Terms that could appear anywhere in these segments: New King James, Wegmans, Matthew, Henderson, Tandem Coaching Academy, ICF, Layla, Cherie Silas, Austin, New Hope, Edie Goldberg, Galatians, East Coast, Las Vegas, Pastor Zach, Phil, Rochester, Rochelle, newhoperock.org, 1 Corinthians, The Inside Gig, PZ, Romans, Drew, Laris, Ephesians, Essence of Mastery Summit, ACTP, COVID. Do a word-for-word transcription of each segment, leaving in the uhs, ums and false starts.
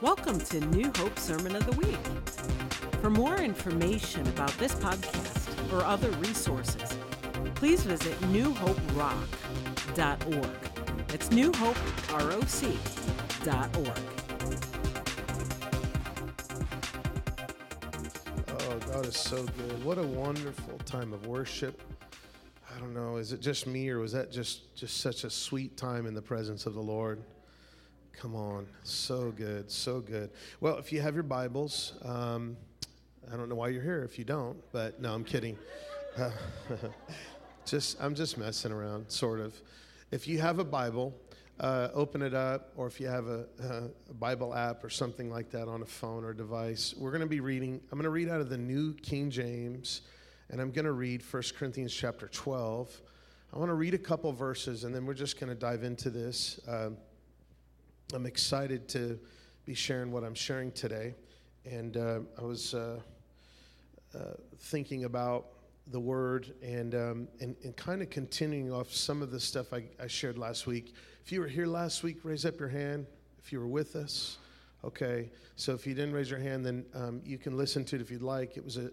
Welcome to New Hope Sermon of the Week. For more information about this podcast or other resources, please visit new hope rock dot org. That's new hope rock dot org. Oh, God is so good. What a wonderful time of worship. I don't know, is it just me or was that just, just such a sweet time in the presence of the Lord? Come on, so good, so good. Well, if you have your Bibles, um, I don't know why you're here if you don't, but no, I'm kidding. Uh, just I'm just messing around, sort of. If you have a Bible, uh, open it up, or if you have a, a Bible app or something like that on a phone or device, we're going to be reading, I'm going to read out of the New King James, and I'm going to read First Corinthians chapter twelve. I want to read a couple verses, and then we're just going to dive into this. Uh, I'm excited to be sharing what I'm sharing today, and uh, I was uh, uh, thinking about the Word and um, and, and kind of continuing off some of the stuff I, I shared last week. If you were here last week, raise up your hand if you were with us. Okay, so if you didn't raise your hand, then um, you can listen to it if you'd like. It was a,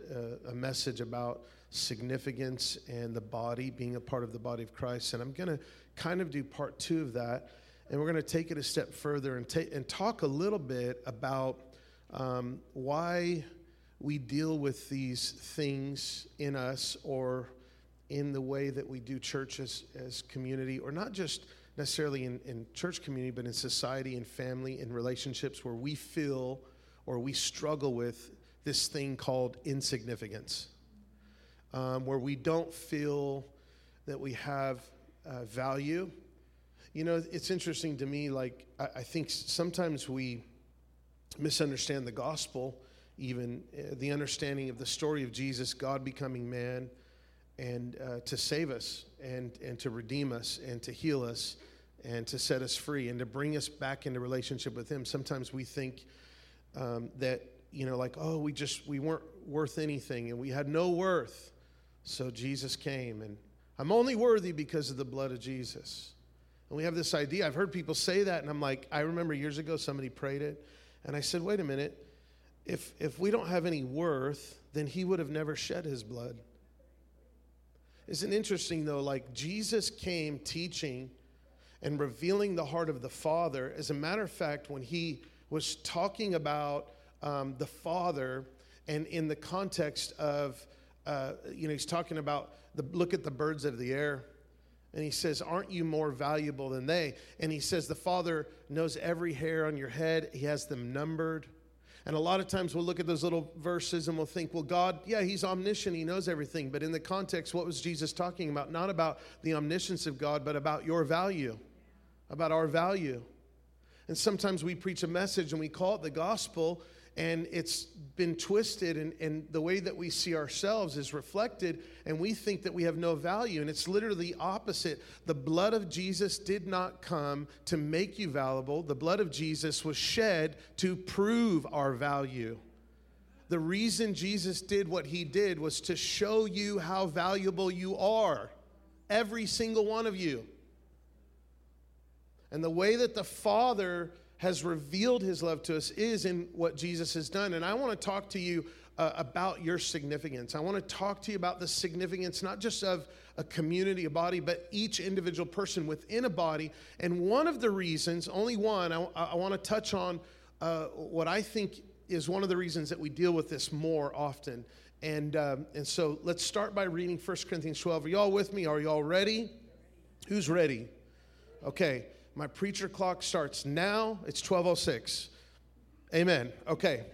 a, a message about significance and the body, being a part of the body of Christ, and I'm going to kind of do part two of that. And we're going to take it a step further and, ta- and talk a little bit about um, why we deal with these things in us or in the way that we do church as, as community, or not just necessarily in, in church community, but in society and family and relationships where we feel or we struggle with this thing called insignificance, um, where we don't feel that we have uh, value. You know, it's interesting to me, like, I, I think sometimes we misunderstand the gospel, even uh, the understanding of the story of Jesus, God becoming man, and uh, to save us, and, and to redeem us, and to heal us, and to set us free, and to bring us back into relationship with him. Sometimes we think um, that, you know, like, oh, we just, we weren't worth anything, and we had no worth, so Jesus came, and I'm only worthy because of the blood of Jesus. And we have this idea. I've heard people say that, and I'm like, I remember years ago somebody prayed it, and I said, wait a minute, if if we don't have any worth, then he would have never shed his blood. Isn't it interesting, though, like Jesus came teaching and revealing the heart of the Father. As a matter of fact, when he was talking about um, the Father, and in the context of, uh, you know, he's talking about, the look at the birds of the air. And he says, aren't you more valuable than they? And he says, the Father knows every hair on your head. He has them numbered. And a lot of times we'll look at those little verses and we'll think, well, God, yeah, he's omniscient. He knows everything. But in the context, what was Jesus talking about? Not about the omniscience of God, but about your value, about our value. And sometimes we preach a message and we call it the gospel, and it's been twisted, and, and the way that we see ourselves is reflected, and we think that we have no value, and it's literally the opposite. The blood of Jesus did not come to make you valuable. The blood of Jesus was shed to prove our value. The reason Jesus did what he did was to show you how valuable you are, every single one of you. And the way that the Father has revealed his love to us is in what Jesus has done. And I want to talk to you uh, about your significance. I want to talk to you about the significance, not just of a community, a body, but each individual person within a body. And one of the reasons, only one, I, I want to touch on uh, what I think is one of the reasons that we deal with this more often. And um, and so let's start by reading First Corinthians twelve. Are you all with me? Are you all ready? Who's ready? Okay. My preacher clock starts now. It's twelve oh six. Amen. Okay.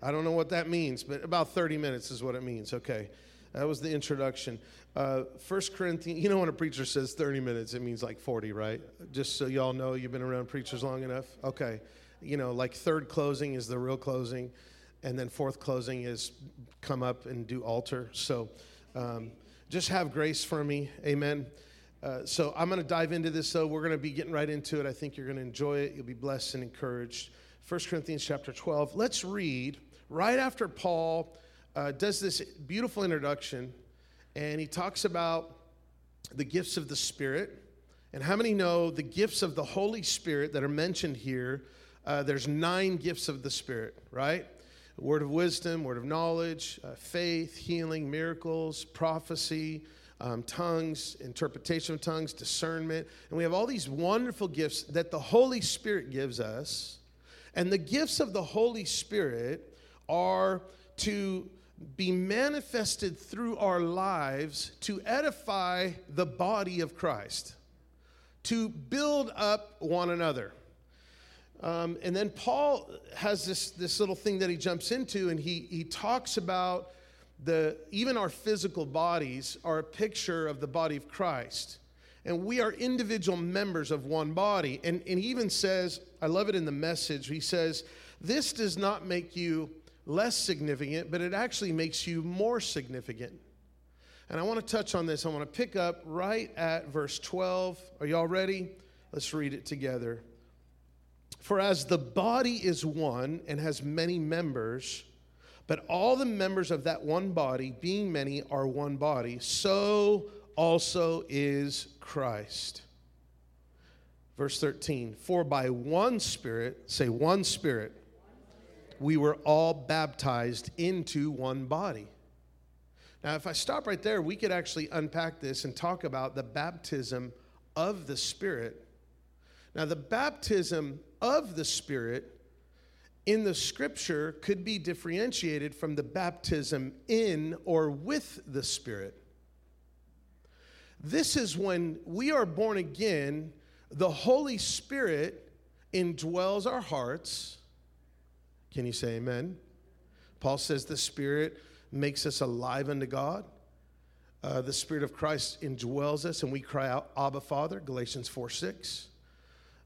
I don't know what that means, but about thirty minutes is what it means. Okay. That was the introduction. Uh, First Corinthians, you know when a preacher says thirty minutes, it means like forty, right? Just so y'all know you've been around preachers long enough. Okay. You know, like third closing is the real closing, and then fourth closing is come up and do altar. So um, just have grace for me. Amen. Uh, so I'm going to dive into this, though. We're going to be getting right into it. I think you're going to enjoy it. You'll be blessed and encouraged. First Corinthians chapter twelve. Let's read right after Paul uh, does this beautiful introduction, and he talks about the gifts of the Spirit. And how many know the gifts of the Holy Spirit that are mentioned here Uh, there's nine gifts of the Spirit, right? Word of wisdom, word of knowledge, uh, faith, healing, miracles, prophecy, um, tongues, interpretation of tongues, discernment. And we have all these wonderful gifts that the Holy Spirit gives us. And the gifts of the Holy Spirit are to be manifested through our lives to edify the body of Christ, to build up one another. Um, and then Paul has this, this little thing that he jumps into, and he he talks about the even our physical bodies are a picture of the body of Christ. And we are individual members of one body. And, and he even says, I love it in the Message, he says, this does not make you less significant, but it actually makes you more significant. And I want to touch on this. I want to pick up right at verse twelve. Are y'all ready? Let's read it together. For as the body is one and has many members, but all the members of that one body, being many, are one body, so also is Christ. Verse thirteen, for by one Spirit, say one Spirit, we were all baptized into one body. Now, if I stop right there, we could actually unpack this and talk about the baptism of the Spirit. Now, the baptism of the Spirit in the Scripture could be differentiated from the baptism in or with the Spirit. This is when we are born again, the Holy Spirit indwells our hearts. Can you say amen? Paul says the Spirit makes us alive unto God. Uh, the Spirit of Christ indwells us, and we cry out, Abba, Father, Galatians four six.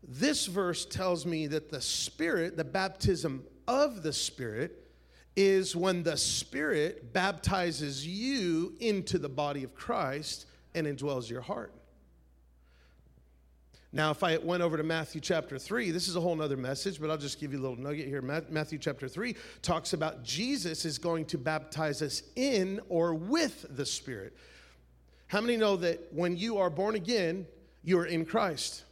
This verse tells me that the Spirit, the baptism of the Spirit, is when the Spirit baptizes you into the body of Christ and indwells your heart. Now, if I went over to Matthew chapter three, this is a whole other message, but I'll just give you a little nugget here. Matthew chapter three talks about Jesus is going to baptize us in or with the Spirit. How many know that when you are born again, you are in Christ?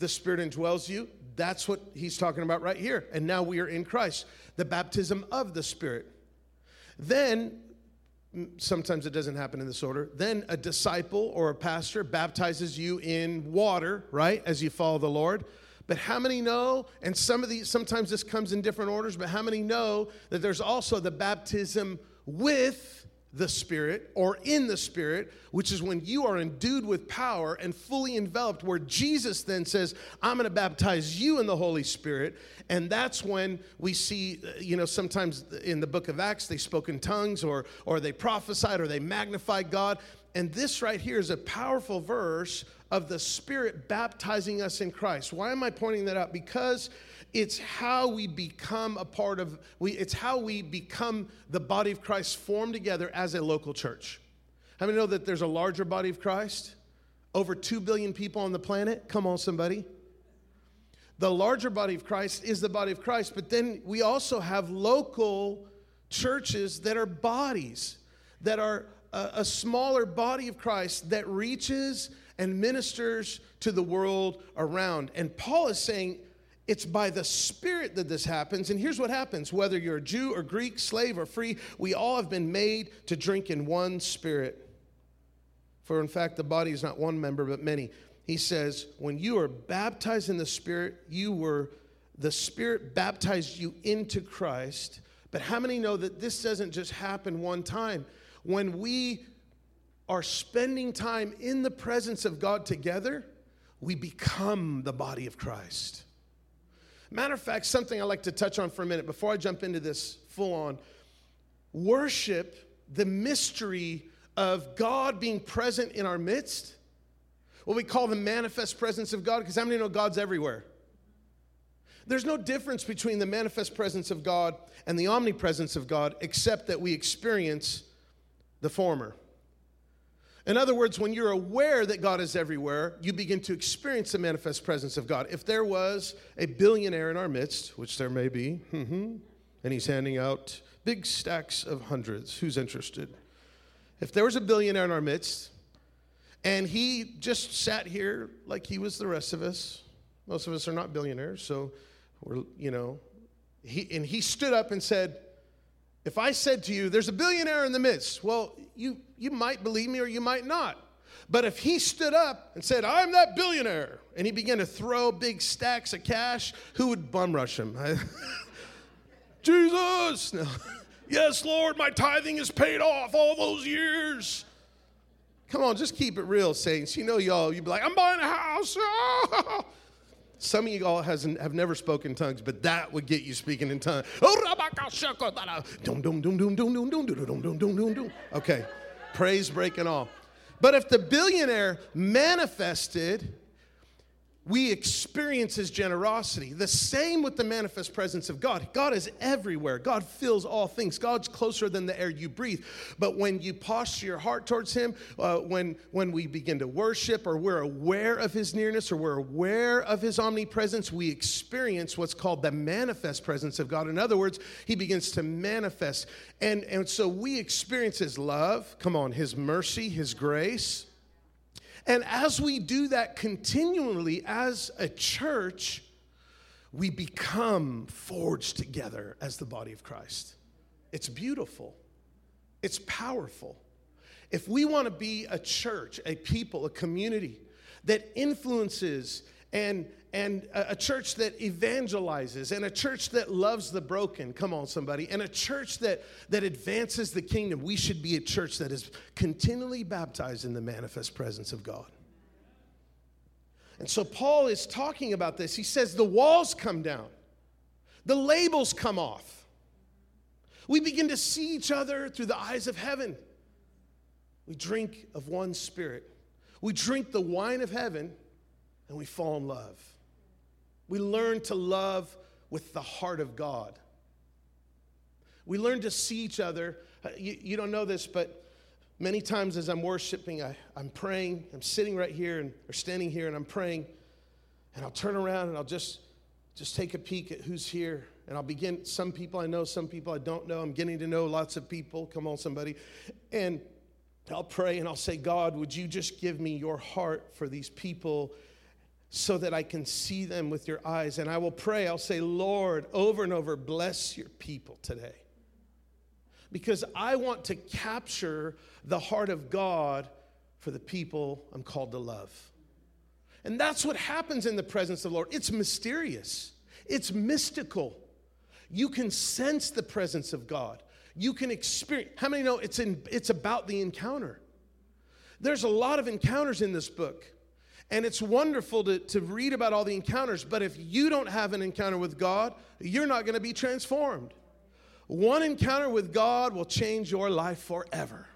The Spirit indwells you. That's what he's talking about right here. And now we are in Christ. The baptism of the Spirit. Then, sometimes it doesn't happen in this order, then a disciple or a pastor baptizes you in water, right, as you follow the Lord. But how many know, and some of these, sometimes this comes in different orders, but how many know that there's also the baptism with the Spirit or in the Spirit, which is when you are endued with power and fully enveloped, where Jesus then says, I'm going to baptize you in the Holy Spirit. And that's when we see, you know, sometimes in the book of Acts, they spoke in tongues or or they prophesied or they magnified God. And this right here is a powerful verse of the Spirit baptizing us in Christ. Why am I pointing that out? Because it's how we become a part of, we. it's how we become the body of Christ formed together as a local church. How many know that there's a larger body of Christ? Over two billion people on the planet? Come on, somebody. The larger body of Christ is the body of Christ, but then we also have local churches that are bodies, that are a, a smaller body of Christ that reaches and ministers to the world around. And Paul is saying, it's by the Spirit that this happens. And here's what happens. Whether you're a Jew or Greek, slave or free, we all have been made to drink in one Spirit. For in fact, the body is not one member, but many. He says, when you are baptized in the Spirit, you were, the Spirit baptized you into Christ. But how many know that this doesn't just happen one time? When we are spending time in the presence of God together, we become the body of Christ. Matter of fact, something I like to touch on for a minute before I jump into this full on. Worship, the mystery of God being present in our midst, what we call the manifest presence of God, because how many know God's everywhere? There's no difference between the manifest presence of God and the omnipresence of God, except that we experience the former. In other words, when you're aware that God is everywhere, you begin to experience the manifest presence of God. If there was a billionaire in our midst, which there may be, mm-hmm, and he's handing out big stacks of hundreds, who's interested? If there was a billionaire in our midst, and he just sat here like he was the rest of us, most of us are not billionaires, so We're, you know, he and he stood up and said, if I said to you, there's a billionaire in the midst, well, you you might believe me or you might not. But if he stood up and said, I'm that billionaire, and he began to throw big stacks of cash, who would bum rush him? I, Jesus! No. Yes, Lord, my tithing is paid off all those years. Come on, just keep it real, saints. You know y'all, you'd be like, I'm buying a house. Oh. Some of y'all hasn't, have never spoken in tongues, but that would get you speaking in tongues. Okay, praise break and all. But if the billionaire manifested, we experience his generosity. The same with the manifest presence of God. God is everywhere. God fills all things. God's closer than the air you breathe. But when you posture your heart towards him, uh, when, when we begin to worship or we're aware of his nearness or we're aware of his omnipresence, we experience what's called the manifest presence of God. In other words, he begins to manifest. And, and so we experience his love, come on, his mercy, his grace. And as we do that continually as a church, we become forged together as the body of Christ. It's beautiful. It's powerful. If we want to be a church, a people, a community that influences and and a church that evangelizes, and a church that loves the broken, come on somebody, and a church that, that advances the kingdom, we should be a church that is continually baptized in the manifest presence of God. And so Paul is talking about this. He says the walls come down. The labels come off. We begin to see each other through the eyes of heaven. We drink of one spirit. We drink the wine of heaven, and we fall in love. We learn to love with the heart of God. We learn to see each other. You, you don't know this, but many times as I'm worshiping, I, I'm praying. I'm sitting right here and or standing here, and I'm praying. And I'll turn around, and I'll just, just take a peek at who's here. And I'll begin, some people I know, some people I don't know. I'm getting to know lots of people. Come on, somebody. And I'll pray, and I'll say, God, would you just give me your heart for these people so that I can see them with your eyes. And I will pray, I'll say, Lord, over and over, bless your people today. Because I want to capture the heart of God for the people I'm called to love. And that's what happens in the presence of the Lord. It's mysterious. It's mystical. You can sense the presence of God. You can experience. How many know it's in, it's about the encounter? There's a lot of encounters in this book. And it's wonderful to, to read about all the encounters, but if you don't have an encounter with God, you're not going to be transformed. One encounter with God will change your life forever.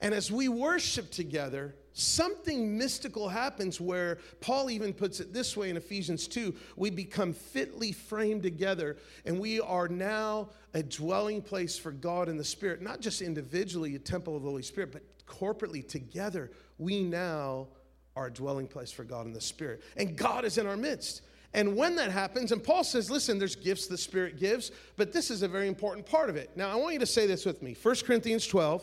And as we worship together, something mystical happens where Paul even puts it this way in Ephesians two. We become fitly framed together, and we are now a dwelling place for God in the Spirit, not just individually, a temple of the Holy Spirit, but corporately together, we now our dwelling place for God in the Spirit. And God is in our midst. And when that happens, and Paul says, listen, there's gifts the Spirit gives, but this is a very important part of it. Now, I want you to say this with me. First Corinthians twelve.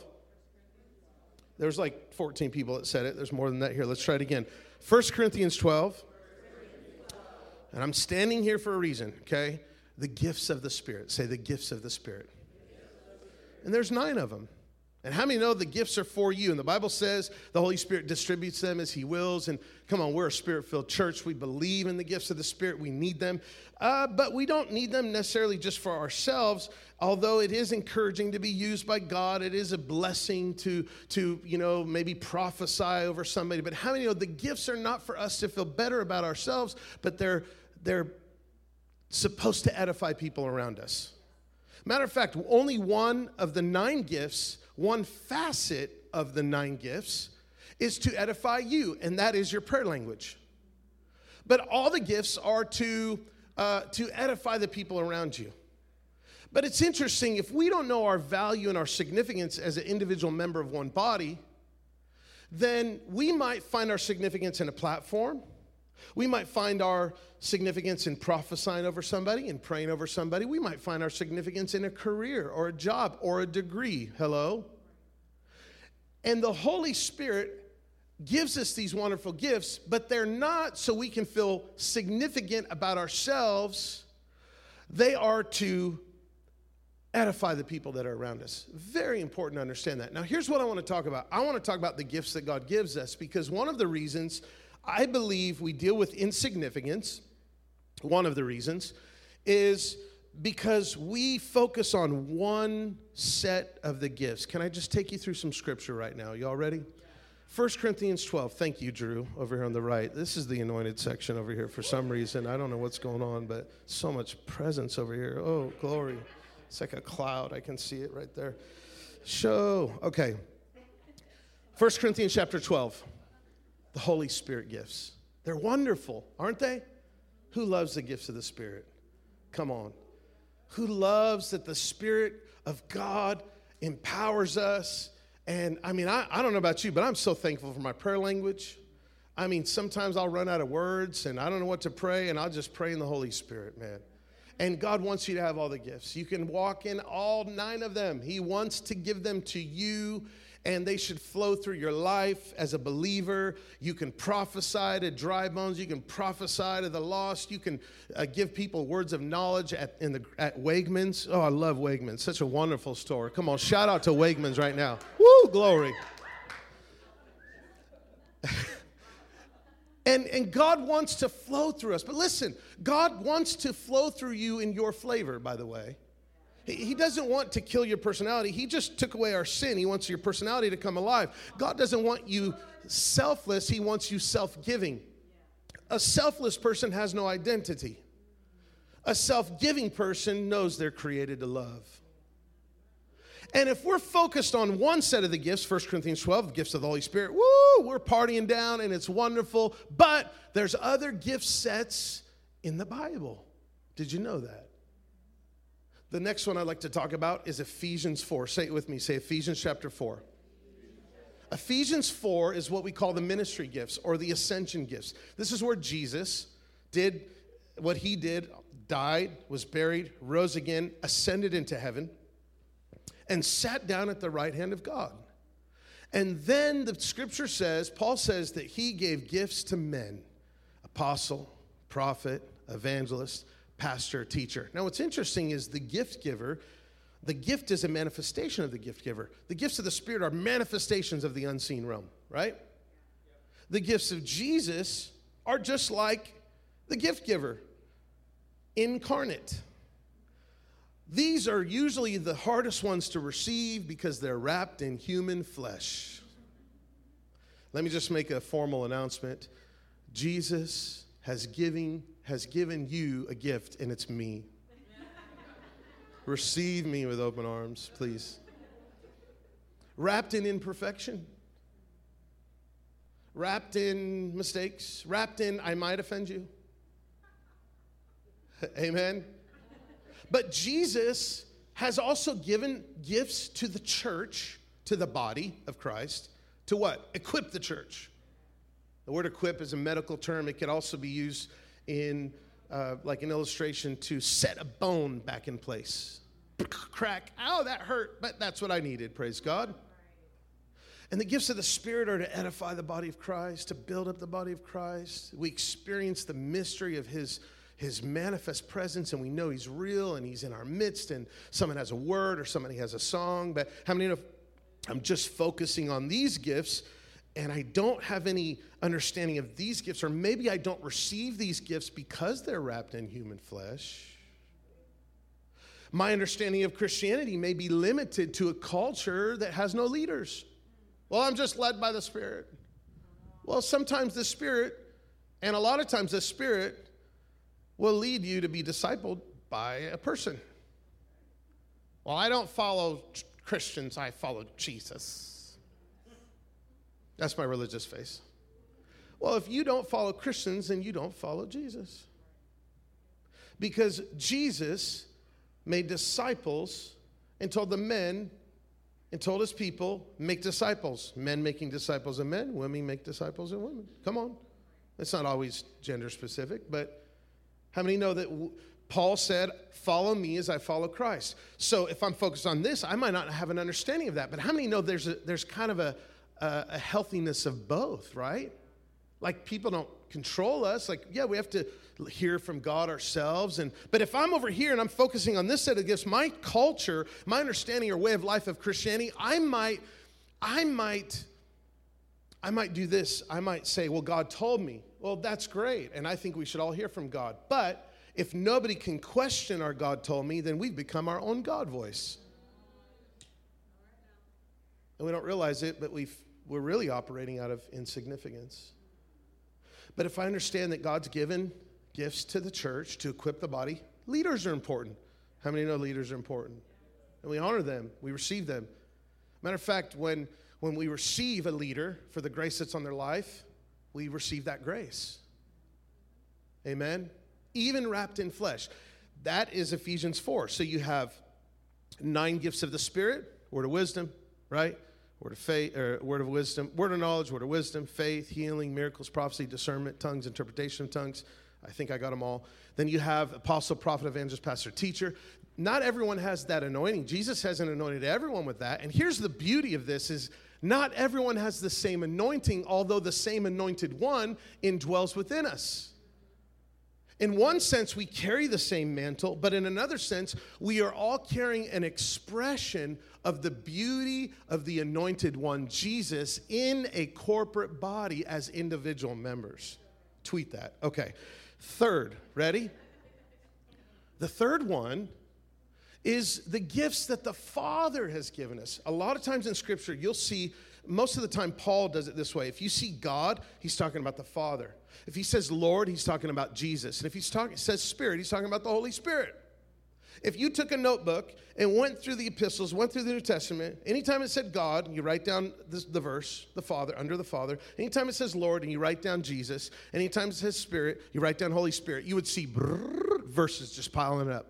There's like fourteen people that said it. There's more than that here. Let's try it again. First Corinthians twelve. And I'm standing here for a reason, okay? The gifts of the Spirit. Say the gifts of the Spirit. And there's nine of them. And how many know the gifts are for you? And the Bible says the Holy Spirit distributes them as he wills. And come on, we're a Spirit-filled church. We believe in the gifts of the Spirit. We need them. Uh, but we don't need them necessarily just for ourselves, although it is encouraging to be used by God. It is a blessing to, to you know, maybe prophesy over somebody. But how many know the gifts are not for us to feel better about ourselves, but they're, they're supposed to edify people around us. Matter of fact, only one of the nine gifts, one facet of the nine gifts, is to edify you, and that is your prayer language. But all the gifts are to uh, to edify the people around you. But it's interesting, if we don't know our value and our significance as an individual member of one body, then we might find our significance in a platform. We might find our significance in prophesying over somebody and praying over somebody. We might find our significance in a career or a job or a degree. Hello? And the Holy Spirit gives us these wonderful gifts, but they're not so we can feel significant about ourselves. They are to edify the people that are around us. Very important to understand that. Now, here's what I want to talk about. I want to talk about the gifts that God gives us, because one of the reasons I believe we deal with insignificance, one of the reasons, is because we focus on one set of the gifts. Can I just take you through some scripture right now? Y'all ready? First Corinthians twelve. Thank you, Drew, over here on the right. This is the anointed section over here for some reason. I don't know what's going on, but so much presence over here. Oh, glory. It's like a cloud. I can see it right there. Show. Okay. First Corinthians chapter twelve. The Holy Spirit gifts. They're wonderful, aren't they? Who loves the gifts of the Spirit? Come on. Who loves that the Spirit of God empowers us? And I mean, I, I don't know about you, but I'm so thankful for my prayer language. I mean, sometimes I'll run out of words and I don't know what to pray, and I'll just pray in the Holy Spirit, man. And God wants you to have all the gifts. You can walk in all nine of them. He wants to give them to you, and they should flow through your life as a believer. You can prophesy to dry bones. You can prophesy to the lost. You can uh, give people words of knowledge at, in the, at Wegmans. Oh, I love Wegmans. Such a wonderful store. Come on, shout out to Wegmans right now. Woo, glory. And, and God wants to flow through us. But listen, God wants to flow through you in your flavor, by the way. He, he doesn't want to kill your personality. He just took away our sin. He wants your personality to come alive. God doesn't want you selfless. He wants you self-giving. A selfless person has no identity. A self-giving person knows they're created to love. And if we're focused on one set of the gifts, First Corinthians twelve, gifts of the Holy Spirit, woo, we're partying down and it's wonderful. But there's other gift sets in the Bible. Did you know that? The next one I'd like to talk about is Ephesians four. Say it with me. Say Ephesians chapter four. Ephesians four is what we call the ministry gifts or the ascension gifts. This is where Jesus did what he did, died, was buried, rose again, ascended into heaven, and sat down at the right hand of God. And then the scripture says, Paul says that he gave gifts to men, apostle, prophet, evangelist, pastor, teacher. Now what's interesting is the gift giver, the gift is a manifestation of the gift giver. The gifts of the Spirit are manifestations of the unseen realm, right? The gifts of Jesus are just like the gift giver, incarnate. These are usually the hardest ones to receive because they're wrapped in human flesh. Let me just make a formal announcement. Jesus has given, has given you a gift, and it's me. Receive me with open arms, please. Wrapped in imperfection. Wrapped in mistakes. Wrapped in, I might offend you. Amen. But Jesus has also given gifts to the church, to the body of Christ, to what? Equip the church. The word equip is a medical term. It could also be used in uh, like an illustration to set a bone back in place. Crack. Ow, that hurt, but that's what I needed, praise God. And the gifts of the Spirit are to edify the body of Christ, to build up the body of Christ. We experience the mystery of his His manifest presence, and we know he's real and he's in our midst, and someone has a word or somebody has a song. But how many know I'm just focusing on these gifts and I don't have any understanding of these gifts, or maybe I don't receive these gifts because they're wrapped in human flesh? My understanding of Christianity may be limited to a culture that has no leaders. Well, I'm just led by the Spirit. Well, sometimes the Spirit, and a lot of times the Spirit, will lead you to be discipled by a person. Well, I don't follow Christians, I follow Jesus. That's my religious face. Well, if you don't follow Christians, then you don't follow Jesus. Because Jesus made disciples and told the men and told his people, make disciples. Men making disciples of men, women make disciples of women. Come on. It's not always gender specific, but how many know that Paul said, follow me as I follow Christ? So if I'm focused on this, I might not have an understanding of that. But how many know there's a, there's kind of a, a, a healthiness of both, right? Like, people don't control us. Like, yeah, we have to hear from God ourselves. And but if I'm over here and I'm focusing on this set of gifts, my culture, my understanding or way of life of Christianity, I might, I might, I might do this. I might say, well, God told me. Well, that's great. And I think we should all hear from God. But if nobody can question our God told me, then we've become our own God voice. And we don't realize it, but we've, we're really operating out of insignificance. But if I understand that God's given gifts to the church to equip the body, leaders are important. How many know leaders are important? And we honor them. We receive them. Matter of fact, when, when we receive a leader for the grace that's on their life, we receive that grace. Amen? Even wrapped in flesh. That is Ephesians four. So you have nine gifts of the Spirit, word of wisdom, right? Word of faith, or word of wisdom, word of knowledge, word of wisdom, faith, healing, miracles, prophecy, discernment, tongues, interpretation of tongues. I think I got them all. Then you have apostle, prophet, evangelist, pastor, teacher. Not everyone has that anointing. Jesus hasn't anointed everyone with that. And here's the beauty of this is not everyone has the same anointing, although the same anointed one indwells within us. In one sense, we carry the same mantle, but in another sense, we are all carrying an expression of the beauty of the anointed one, Jesus, in a corporate body as individual members. Tweet that. Okay. Third, ready? The third one is the gifts that the Father has given us. A lot of times in Scripture, you'll see, most of the time, Paul does it this way. If you see God, he's talking about the Father. If he says Lord, he's talking about Jesus. And if he's talk, says Spirit, he's talking about the Holy Spirit. If you took a notebook and went through the epistles, went through the New Testament, anytime it said God, you write down this, the verse, the Father, under the Father. Anytime it says Lord, and you write down Jesus. Anytime it says Spirit, you write down Holy Spirit. You would see brrr, verses just piling up.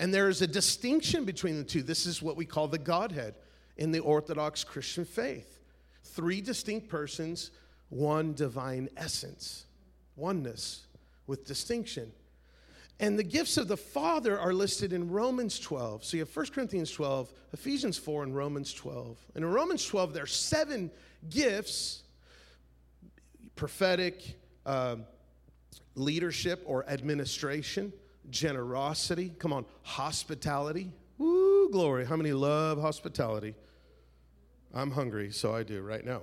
And there is a distinction between the two. This is what we call the Godhead in the Orthodox Christian faith. Three distinct persons, one divine essence, oneness with distinction. And the gifts of the Father are listed in Romans twelve. So you have First Corinthians twelve, Ephesians four, and Romans twelve. And in Romans twelve, there are seven gifts, prophetic, uh, leadership or administration, generosity, come on, hospitality. Woo, glory. How many love hospitality? I'm hungry, so I do right now.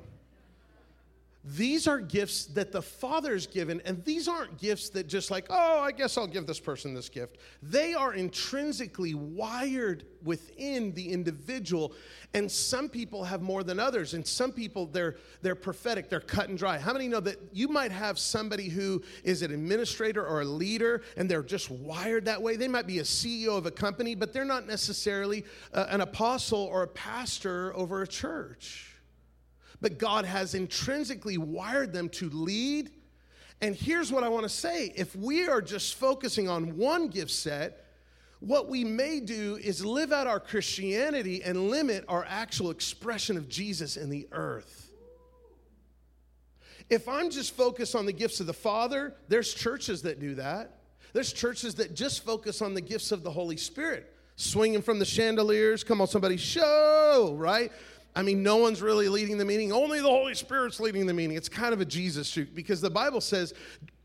These are gifts that the Father's given, and these aren't gifts that just like, oh, I guess I'll give this person this gift. They are intrinsically wired within the individual, and some people have more than others, and some people, they're they're prophetic, they're cut and dry. How many know that you might have somebody who is an administrator or a leader, and they're just wired that way? They might be a C E O of a company, but they're not necessarily uh, an apostle or a pastor over a church. But God has intrinsically wired them to lead. And here's what I want to say. If we are just focusing on one gift set, what we may do is live out our Christianity and limit our actual expression of Jesus in the earth. If I'm just focused on the gifts of the Father, there's churches that do that. There's churches that just focus on the gifts of the Holy Spirit. Swinging from the chandeliers. Come on, somebody, show, right? I mean, no one's really leading the meeting. Only the Holy Spirit's leading the meeting. It's kind of a Jesus shoot because the Bible says,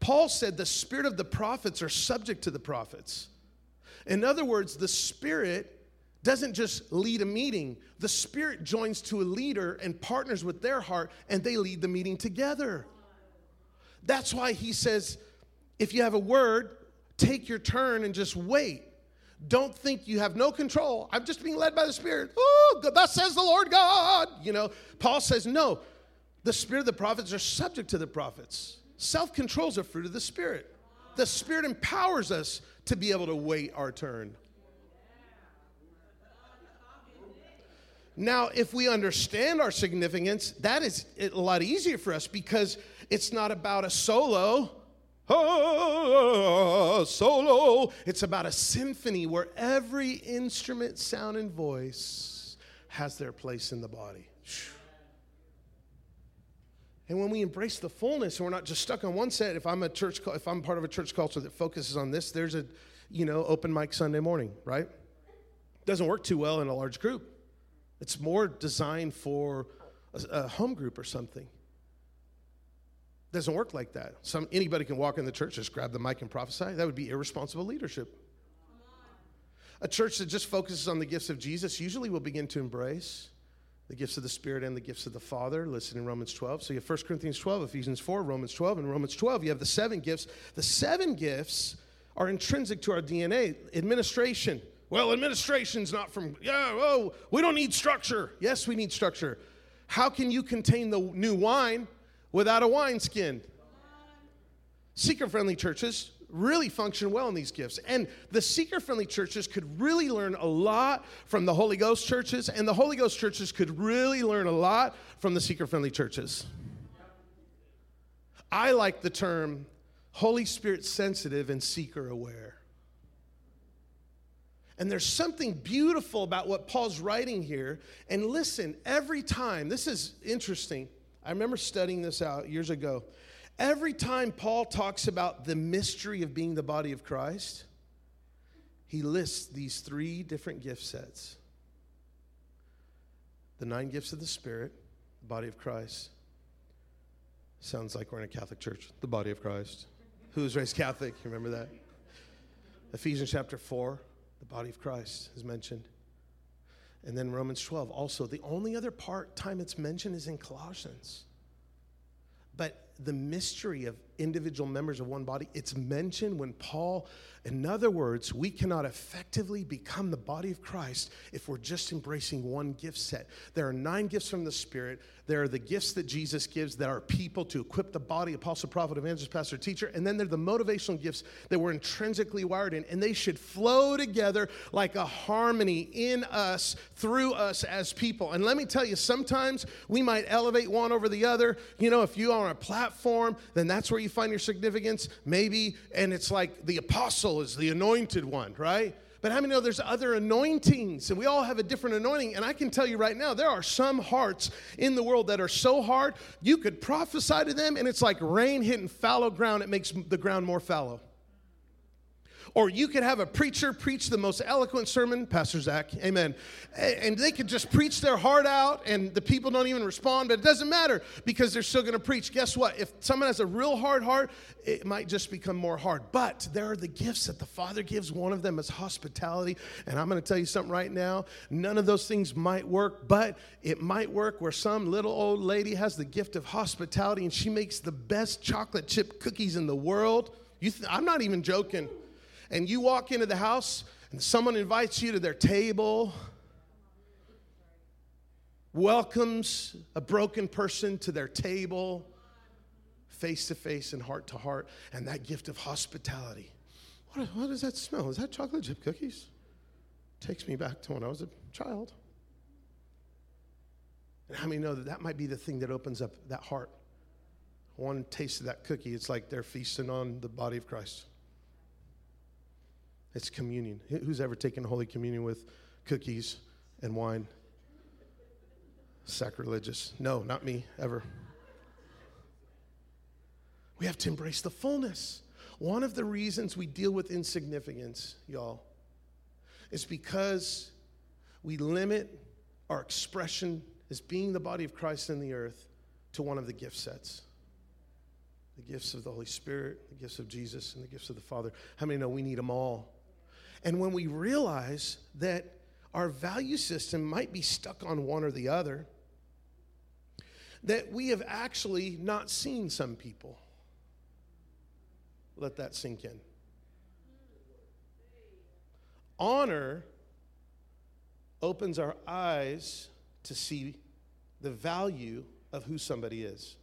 Paul said the spirit of the prophets are subject to the prophets. In other words, the Spirit doesn't just lead a meeting. The Spirit joins to a leader and partners with their heart, and they lead the meeting together. That's why he says, if you have a word, take your turn and just wait. Don't think you have no control. I'm just being led by the Spirit. Oh, thus says the Lord God. You know, Paul says, no, the spirit of the prophets are subject to the prophets. Self-control is a fruit of the Spirit. The Spirit empowers us to be able to wait our turn. Now, if we understand our significance, that is a lot easier for us because it's not about a solo. Oh, solo. It's about a symphony where every instrument, sound, and voice has their place in the body. And when we embrace the fullness, and we're not just stuck on one set. If I'm a church, if I'm part of a church culture that focuses on this, there's a, you know, open mic Sunday morning, right? Doesn't work too well in a large group. It's more designed for a, a home group or something. It doesn't work like that. Some anybody can walk in the church, just grab the mic and prophesy. That would be irresponsible leadership. A church that just focuses on the gifts of Jesus usually will begin to embrace the gifts of the Spirit and the gifts of the Father. Listen in Romans twelve. So you have First Corinthians twelve, Ephesians four, Romans twelve, and Romans twelve. You have the seven gifts. The seven gifts are intrinsic to our D N A. Administration. Well, administration's not from, yeah, oh, we don't need structure. Yes, we need structure. How can you contain the new wine without a wineskin? Seeker-friendly churches really function well in these gifts. And the seeker-friendly churches could really learn a lot from the Holy Ghost churches, and the Holy Ghost churches could really learn a lot from the seeker-friendly churches. I like the term Holy Spirit sensitive and seeker aware. And there's something beautiful about what Paul's writing here. And listen, every time, this is interesting. I remember studying this out years ago. Every time Paul talks about the mystery of being the body of Christ, he lists these three different gift sets. The nine gifts of the Spirit, the body of Christ. Sounds like we're in a Catholic church, the body of Christ. Who was raised Catholic? You remember that? Ephesians chapter four, the body of Christ is mentioned. And then Romans twelve also. The only other part time it's mentioned is in Colossians. But the mystery of individual members of one body, it's mentioned when Paul, in other words, we cannot effectively become the body of Christ if we're just embracing one gift set. There are nine gifts from the Spirit. There are the gifts that Jesus gives that are people to equip the body, apostle, prophet, evangelist, pastor, teacher. And then there are the motivational gifts that we're intrinsically wired in. And they should flow together like a harmony in us, through us as people. And let me tell you, sometimes we might elevate one over the other. You know, if you are on a platform, then that's where you find your significance, maybe. And it's like the apostle is the anointed one, right? But how many know there's other anointings, and we all have a different anointing? And I can tell you right now, there are some hearts in the world that are so hard, you could prophesy to them, and it's like rain hitting fallow ground. It makes the ground more fallow. Or you could have a preacher preach the most eloquent sermon, Pastor Zach, amen, and they could just preach their heart out, and the people don't even respond, but it doesn't matter because they're still going to preach. Guess what? If someone has a real hard heart, it might just become more hard. But there are the gifts that the Father gives. One of them is hospitality, and I'm going to tell you something right now. None of those things might work, but it might work where some little old lady has the gift of hospitality, and she makes the best chocolate chip cookies in the world. You th- I'm not even joking. And you walk into the house, and someone invites you to their table, welcomes a broken person to their table, face-to-face and heart-to-heart, and that gift of hospitality. What, what does that smell? Is that chocolate chip cookies? Takes me back to when I was a child. And how many know that that might be the thing that opens up that heart? One taste of that cookie, it's like they're feasting on the body of Christ. It's communion. Who's ever taken Holy Communion with cookies and wine? Sacrilegious. No, not me, ever. We have to embrace the fullness. One of the reasons we deal with insignificance, y'all, is because we limit our expression as being the body of Christ in the earth to one of the gift sets. The gifts of the Holy Spirit, the gifts of Jesus, and the gifts of the Father. How many know we need them all? And when we realize that our value system might be stuck on one or the other, that we have actually not seen some people. Let that sink in. Honor opens our eyes to see the value of who somebody is.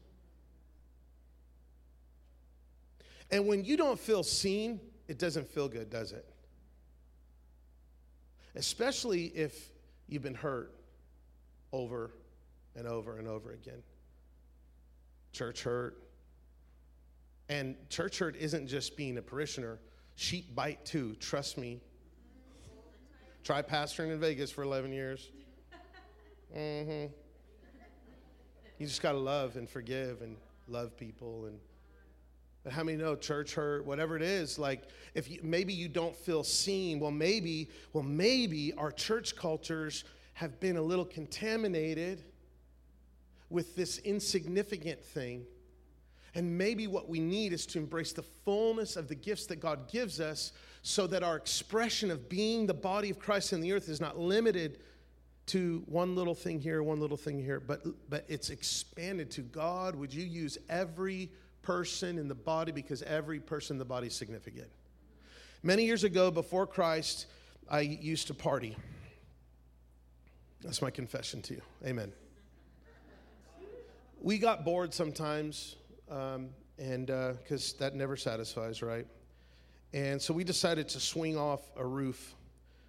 And when you don't feel seen, it doesn't feel good, does it? Especially if you've been hurt over and over and over again. Church hurt. And church hurt isn't just being a parishioner. Sheep bite too, trust me. Try pastoring in Vegas for eleven years. Mm-hmm. You just got to love and forgive and love people. And But how many know church hurt, whatever it is, like if you, maybe you don't feel seen. Well, maybe, well, maybe our church cultures have been a little contaminated with this insignificant thing. And maybe what we need is to embrace the fullness of the gifts that God gives us so that our expression of being the body of Christ in the earth is not limited to one little thing here, one little thing here, but but it's expanded to God. Would you use every person in the body, because every person in the body is significant? Many years ago, before Christ, I used to party. That's my confession to you. Amen. We got bored sometimes, um, and because uh, that never satisfies, right? And so we decided to swing off a roof.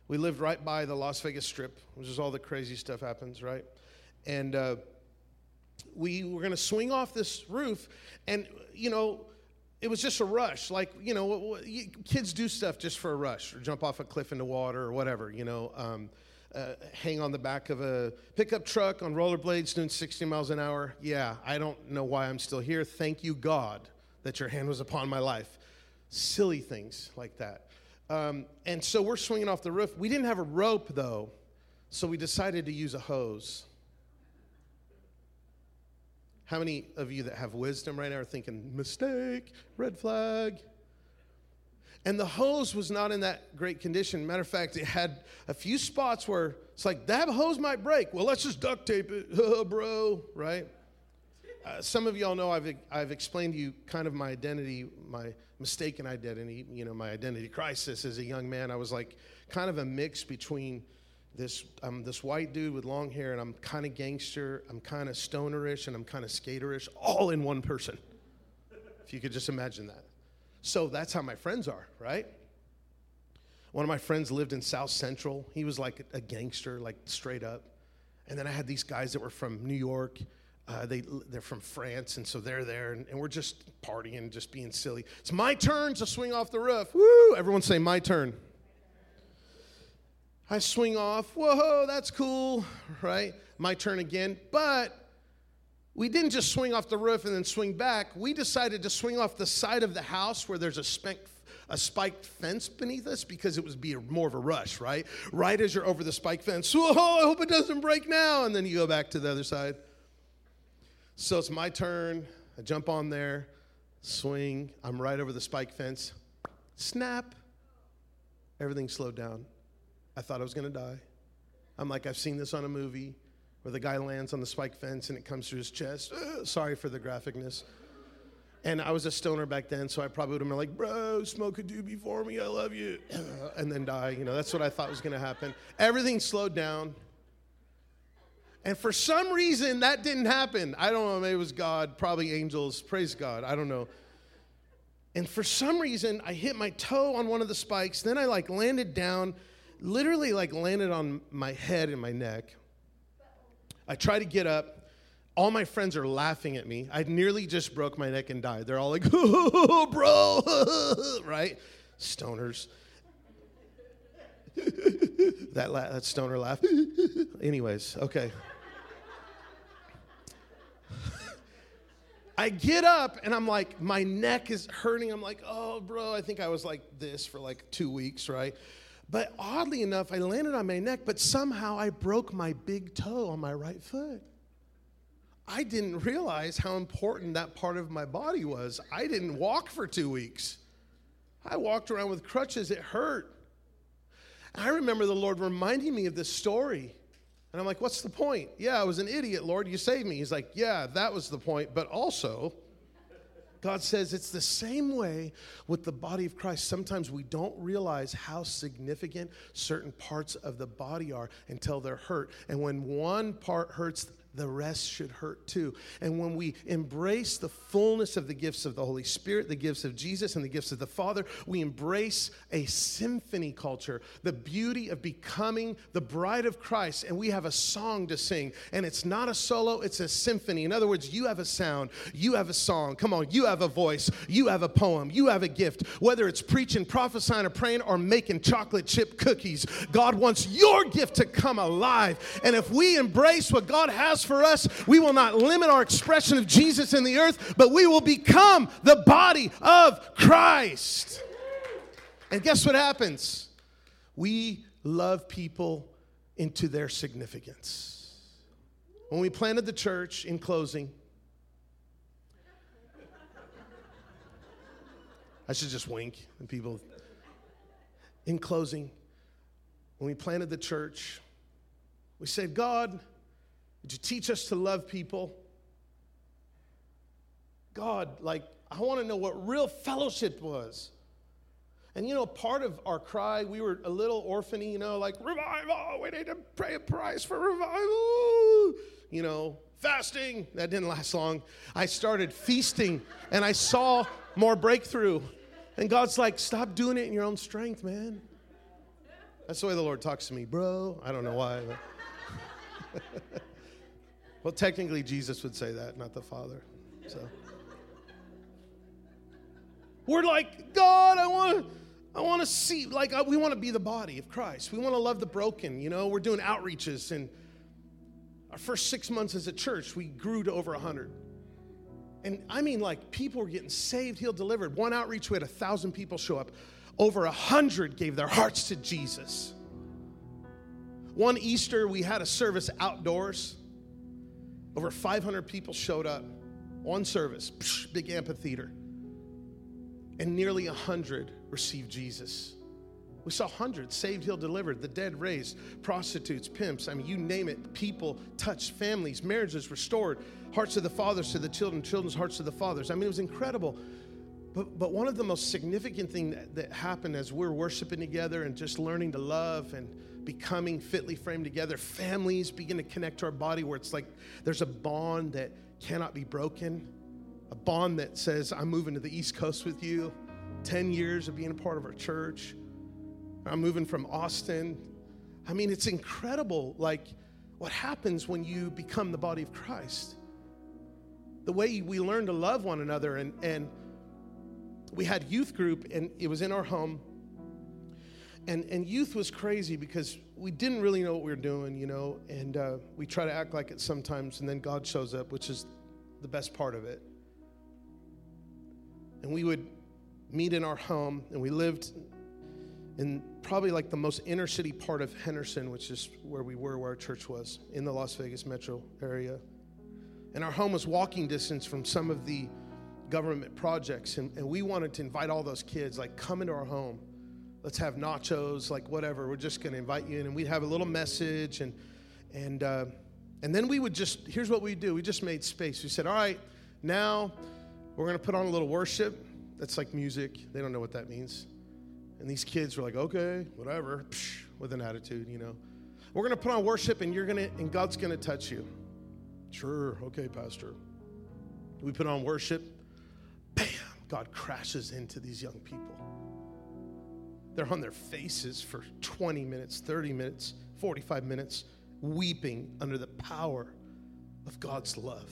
We lived right by the Las Vegas Strip, which is all the crazy stuff happens, right? And uh, we were going to swing off this roof, and, you know, it was just a rush. Like, you know, kids do stuff just for a rush, or jump off a cliff into water or whatever, you know. Um, uh, hang on the back of a pickup truck on rollerblades doing sixty miles an hour. Yeah, I don't know why I'm still here. Thank you, God, that your hand was upon my life. Silly things like that. Um, and so we're swinging off the roof. We didn't have a rope, though, so we decided to use a hose. How many of you that have wisdom right now are thinking, mistake, red flag? And the hose was not in that great condition. Matter of fact, it had a few spots where it's like, that hose might break. Well, let's just duct tape it, bro, right? Uh, some of y'all know I've I've explained to you kind of my identity, my mistaken identity, you know, my identity crisis as a young man. I was like kind of a mix between this um, this white dude with long hair, and I'm kind of gangster, I'm kind of stonerish, and I'm kind of skaterish, all in one person. If you could just imagine that. So that's how my friends are, right? One of my friends lived in South Central. He was like a gangster, like straight up. And then I had these guys that were from New York. Uh, they, they're from France, and so they're there, and, and we're just partying, just being silly. It's my turn to swing off the roof. Woo! Everyone say, my turn. I swing off. Whoa, that's cool, right? My turn again. But we didn't just swing off the roof and then swing back. We decided to swing off the side of the house where there's a spank a spiked fence beneath us, because it would be a, more of a rush, right? Right as you're over the spiked fence, whoa, I hope it doesn't break now, and then you go back to the other side. So it's my turn. I jump on there, swing. I'm right over the spike fence. Snap. Everything slowed down. I thought I was going to die. I'm like, I've seen this on a movie where the guy lands on the spike fence and it comes through his chest. Ugh, sorry for the graphicness. And I was a stoner back then, so I probably would have been like, bro, smoke a doobie for me. I love you. And then die. You know, that's what I thought was going to happen. Everything slowed down. And for some reason, that didn't happen. I don't know. Maybe it was God, probably angels. Praise God. I don't know. And for some reason, I hit my toe on one of the spikes. Then I, like, landed down, literally, like, landed on my head and my neck. I try to get up. All my friends are laughing at me. I nearly just broke my neck and died. They're all like, oh, bro, right? Stoners. that, la- that stoner laugh. Anyways, okay. I get up, and I'm like, my neck is hurting. I'm like, oh, bro, I think I was like this for like two weeks, right? But oddly enough, I landed on my neck, but somehow I broke my big toe on my right foot. I didn't realize how important that part of my body was. I didn't walk for two weeks. I walked around with crutches. It hurt. I remember the Lord reminding me of this story. And I'm like, what's the point? Yeah, I was an idiot, Lord. You saved me. He's like, yeah, that was the point. But also, God says it's the same way with the body of Christ. Sometimes we don't realize how significant certain parts of the body are until they're hurt. And when one part hurts, the rest should hurt too. And when we embrace the fullness of the gifts of the Holy Spirit, the gifts of Jesus, and the gifts of the Father, we embrace a symphony culture, the beauty of becoming the bride of Christ. And we have a song to sing. And it's not a solo, it's a symphony. In other words, you have a sound, you have a song. Come on, you have a voice, you have a poem, you have a gift. Whether it's preaching, prophesying, or praying, or making chocolate chip cookies, God wants your gift to come alive. And if we embrace what God has for us, we will not limit our expression of Jesus in the earth, but we will become the body of Christ. And guess what happens? We love people into their significance. When we planted the church, in closing, I should just wink and people. In closing, when we planted the church, we said, God, would you teach us to love people? God, like, I want to know what real fellowship was. And, you know, part of our cry, we were a little orphany, you know, like, revival, we need to pay a price for revival. You know, fasting, that didn't last long. I started feasting, and I saw more breakthrough. And God's like, stop doing it in your own strength, man. That's the way the Lord talks to me, bro. I don't know why. But well, technically, Jesus would say that, not the Father. So we're like, God, I want to I want to see, like, I, we want to be the body of Christ. We want to love the broken, you know. We're doing outreaches, and our first six months as a church, we grew to over one hundred. And I mean, like, people were getting saved, healed, delivered. One outreach, we had one thousand people show up. Over one hundred gave their hearts to Jesus. One Easter, we had a service outdoors. Over five hundred people showed up. One service, psh, big amphitheater. And nearly one hundred received Jesus. We saw hundreds saved, healed, delivered, the dead raised, prostitutes, pimps, I mean, you name it. People touched, families, marriages restored, hearts of the fathers to the children, children's hearts to the fathers. I mean, it was incredible. But but one of the most significant things that, that happened as we're worshiping together and just learning to love and becoming fitly framed together, families begin to connect to our body where it's like there's a bond that cannot be broken. A bond that says, I'm moving to the East Coast with you. Ten years of being a part of our church. I'm moving from Austin. I mean, it's incredible, like, what happens when you become the body of Christ. The way we learn to love one another. And, and we had youth group, and it was in our home. And, and youth was crazy because we didn't really know what we were doing, you know. And uh, we try to act like it sometimes, and then God shows up, which is the best part of it. And we would meet in our home, and we lived in probably like the most inner city part of Henderson, which is where we were, where our church was, in the Las Vegas metro area. And our home was walking distance from some of the government projects, and, and we wanted to invite all those kids, like, come into our home. Let's have nachos, like, whatever. We're just going to invite you in, and we'd have a little message, and and uh, and then we would just, here's what we do. We just made space. We said, all right, now we're going to put on a little worship. That's like music. They don't know what that means. And these kids were like, okay, whatever, psh, with an attitude, you know. We're going to put on worship, and you're going to, and God's going to touch you. Sure, okay, Pastor. We put on worship. Bam, God crashes into these young people. They're on their faces for twenty minutes, thirty minutes, forty-five minutes, weeping under the power of God's love.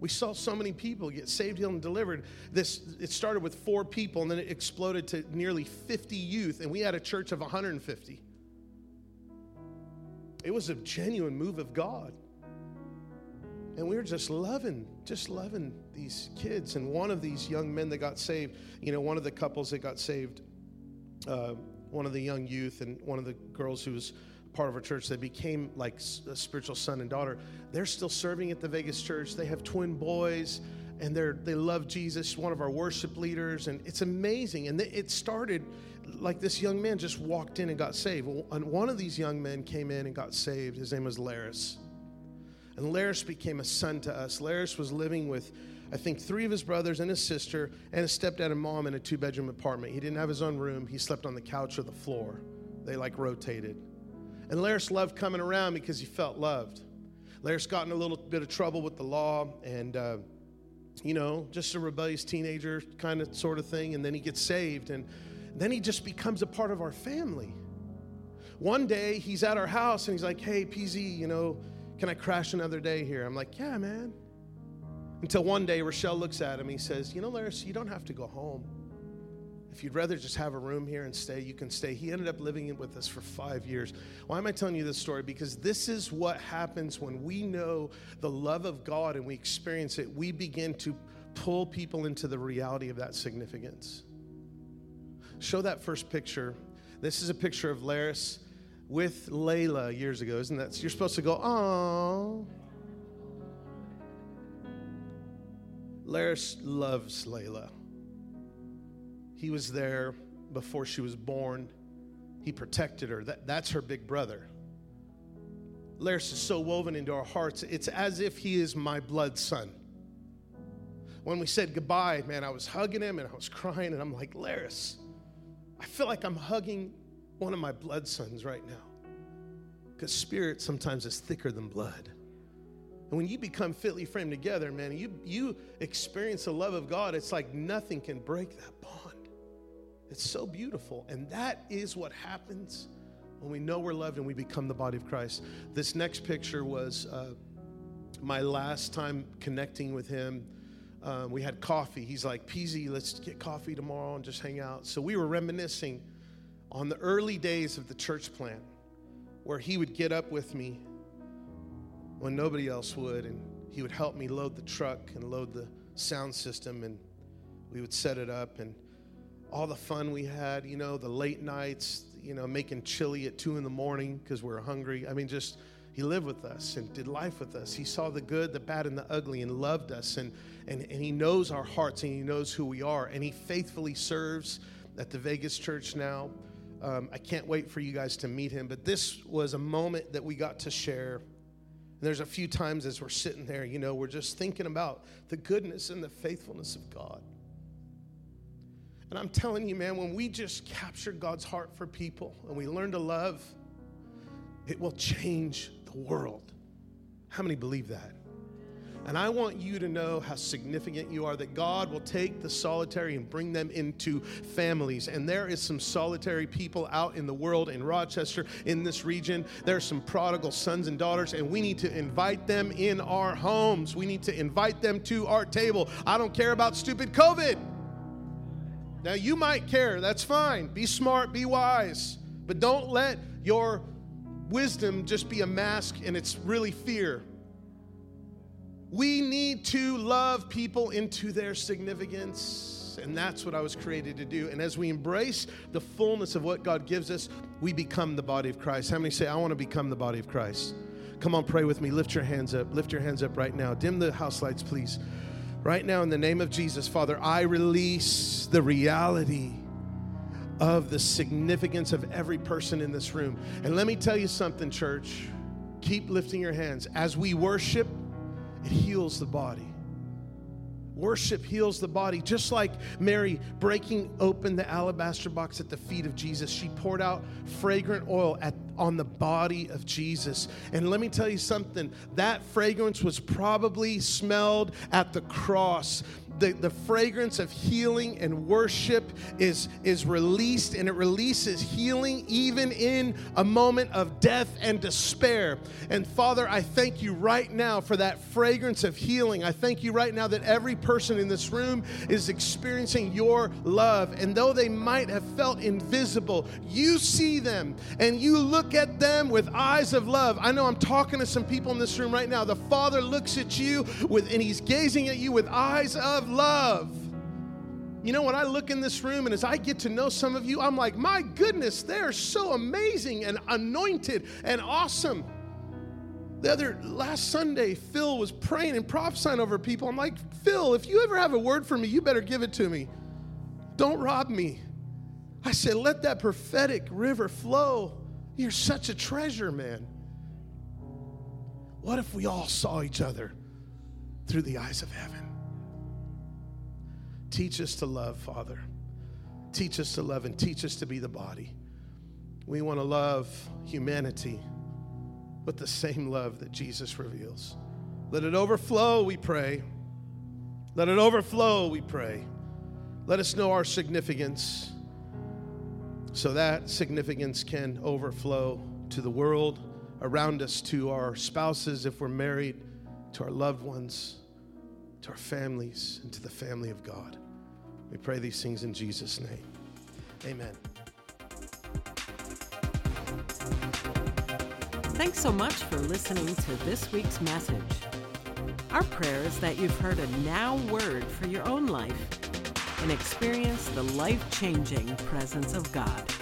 We saw so many people get saved, healed, and delivered. This, it started with four people, and then it exploded to nearly fifty youth, and we had a church of one hundred fifty. It was a genuine move of God. And we were just loving, just loving these kids. And one of these young men that got saved, you know, one of the couples that got saved, uh, one of the young youth and one of the girls who was part of our church that became like a spiritual son and daughter. They're still serving at the Vegas church. They have twin boys, and they're they love Jesus, one of our worship leaders, and it's amazing. And it started like this young man just walked in and got saved. And one of these young men came in and got saved. His name was Laris. And Laris became a son to us. Laris was living with, I think, three of his brothers and his sister and his stepdad and mom in a two-bedroom apartment. He didn't have his own room. He slept on the couch or the floor. They, like, rotated. And Laris loved coming around because he felt loved. Laris got in a little bit of trouble with the law and, uh, you know, just a rebellious teenager kind of sort of thing. And then he gets saved. And then he just becomes a part of our family. One day he's at our house and he's like, hey, P Z, you know, can I crash another day here? I'm like, yeah, man. Until one day Rochelle looks at him. He says, you know, Laris, you don't have to go home. If you'd rather just have a room here and stay, you can stay. He ended up living with us for five years. Why am I telling you this story? Because this is what happens when we know the love of God and we experience it. We begin to pull people into the reality of that significance. Show that first picture. This is a picture of Laris with Layla years ago. Isn't that, you're supposed to go, oh. Laris loves Layla. He was there before she was born. He protected her. That, that's her big brother. Laris is so woven into our hearts. It's as if he is my blood son. When we said goodbye, man, I was hugging him and I was crying, and I'm like, Laris, I feel like I'm hugging one of my blood sons right now. Because spirit sometimes is thicker than blood. And when you become fitly framed together, man, you, you experience the love of God. It's like nothing can break that bond. It's so beautiful. And that is what happens when we know we're loved and we become the body of Christ. This next picture was uh, my last time connecting with him. Um, we had coffee. He's like, P Z, let's get coffee tomorrow and just hang out. So we were reminiscing on the early days of the church plant, where he would get up with me when nobody else would, and he would help me load the truck and load the sound system, and we would set it up, and all the fun we had, you know, the late nights, you know, making chili at two in the morning because we were hungry. I mean, just, he lived with us and did life with us. He saw the good, the bad, and the ugly, and loved us, and and, and he knows our hearts, and he knows who we are, and he faithfully serves at the Vegas church now. Um, I can't wait for you guys to meet him, but this was a moment that we got to share. There's a few times as we're sitting there, you know, we're just thinking about the goodness and the faithfulness of God. And I'm telling you, man, when we just capture God's heart for people and we learn to love, it will change the world. How many believe that? And I want you to know how significant you are, that God will take the solitary and bring them into families. And there is some solitary people out in the world, in Rochester, in this region. There are some prodigal sons and daughters, and we need to invite them in our homes. We need to invite them to our table. I don't care about stupid COVID. Now, you might care. That's fine. Be smart. Be wise. But don't let your wisdom just be a mask, and it's really fear. We need to love people into their significance, and that's what I was created to do. And as we embrace the fullness of what God gives us, we become the body of Christ. How many say, I want to become the body of Christ? Come on, pray with me. Lift your hands up. Lift your hands up right now. Dim the house lights, please. Right now, in the name of Jesus, Father, I release the reality of the significance of every person in this room. And let me tell you something, church. Keep lifting your hands. As we worship, it heals the body. Worship heals the body. Just like Mary breaking open the alabaster box at the feet of Jesus, she poured out fragrant oil at, on the body of Jesus. And let me tell you something, that fragrance was probably smelled at the cross. The, the fragrance of healing and worship is, is released, and it releases healing even in a moment of death and despair. And Father, I thank you right now for that fragrance of healing. I thank you right now that every person in this room is experiencing your love. And though they might have felt invisible, you see them and you look at them with eyes of love. I know I'm talking to some people in this room right now. The Father looks at you with, and he's gazing at you with eyes of love. You know, when I look in this room and as I get to know some of you, I'm like, my goodness, they're so amazing and anointed and awesome. The other last Sunday, Phil was praying and prophesying over people. I'm like, Phil, if you ever have a word for me, you better give it to me. Don't rob me. I said, let that prophetic river flow. You're such a treasure, man. What if we all saw each other through the eyes of heaven? Teach us to love, Father. Teach us to love and teach us to be the body. We want to love humanity with the same love that Jesus reveals. Let it overflow, we pray. Let it overflow, we pray. Let us know our significance so that significance can overflow to the world around us, to our spouses if we're married, to our loved ones, to our families, and to the family of God. We pray these things in Jesus' name. Amen. Thanks so much for listening to this week's message. Our prayer is that you've heard a now word for your own life and experienced the life-changing presence of God.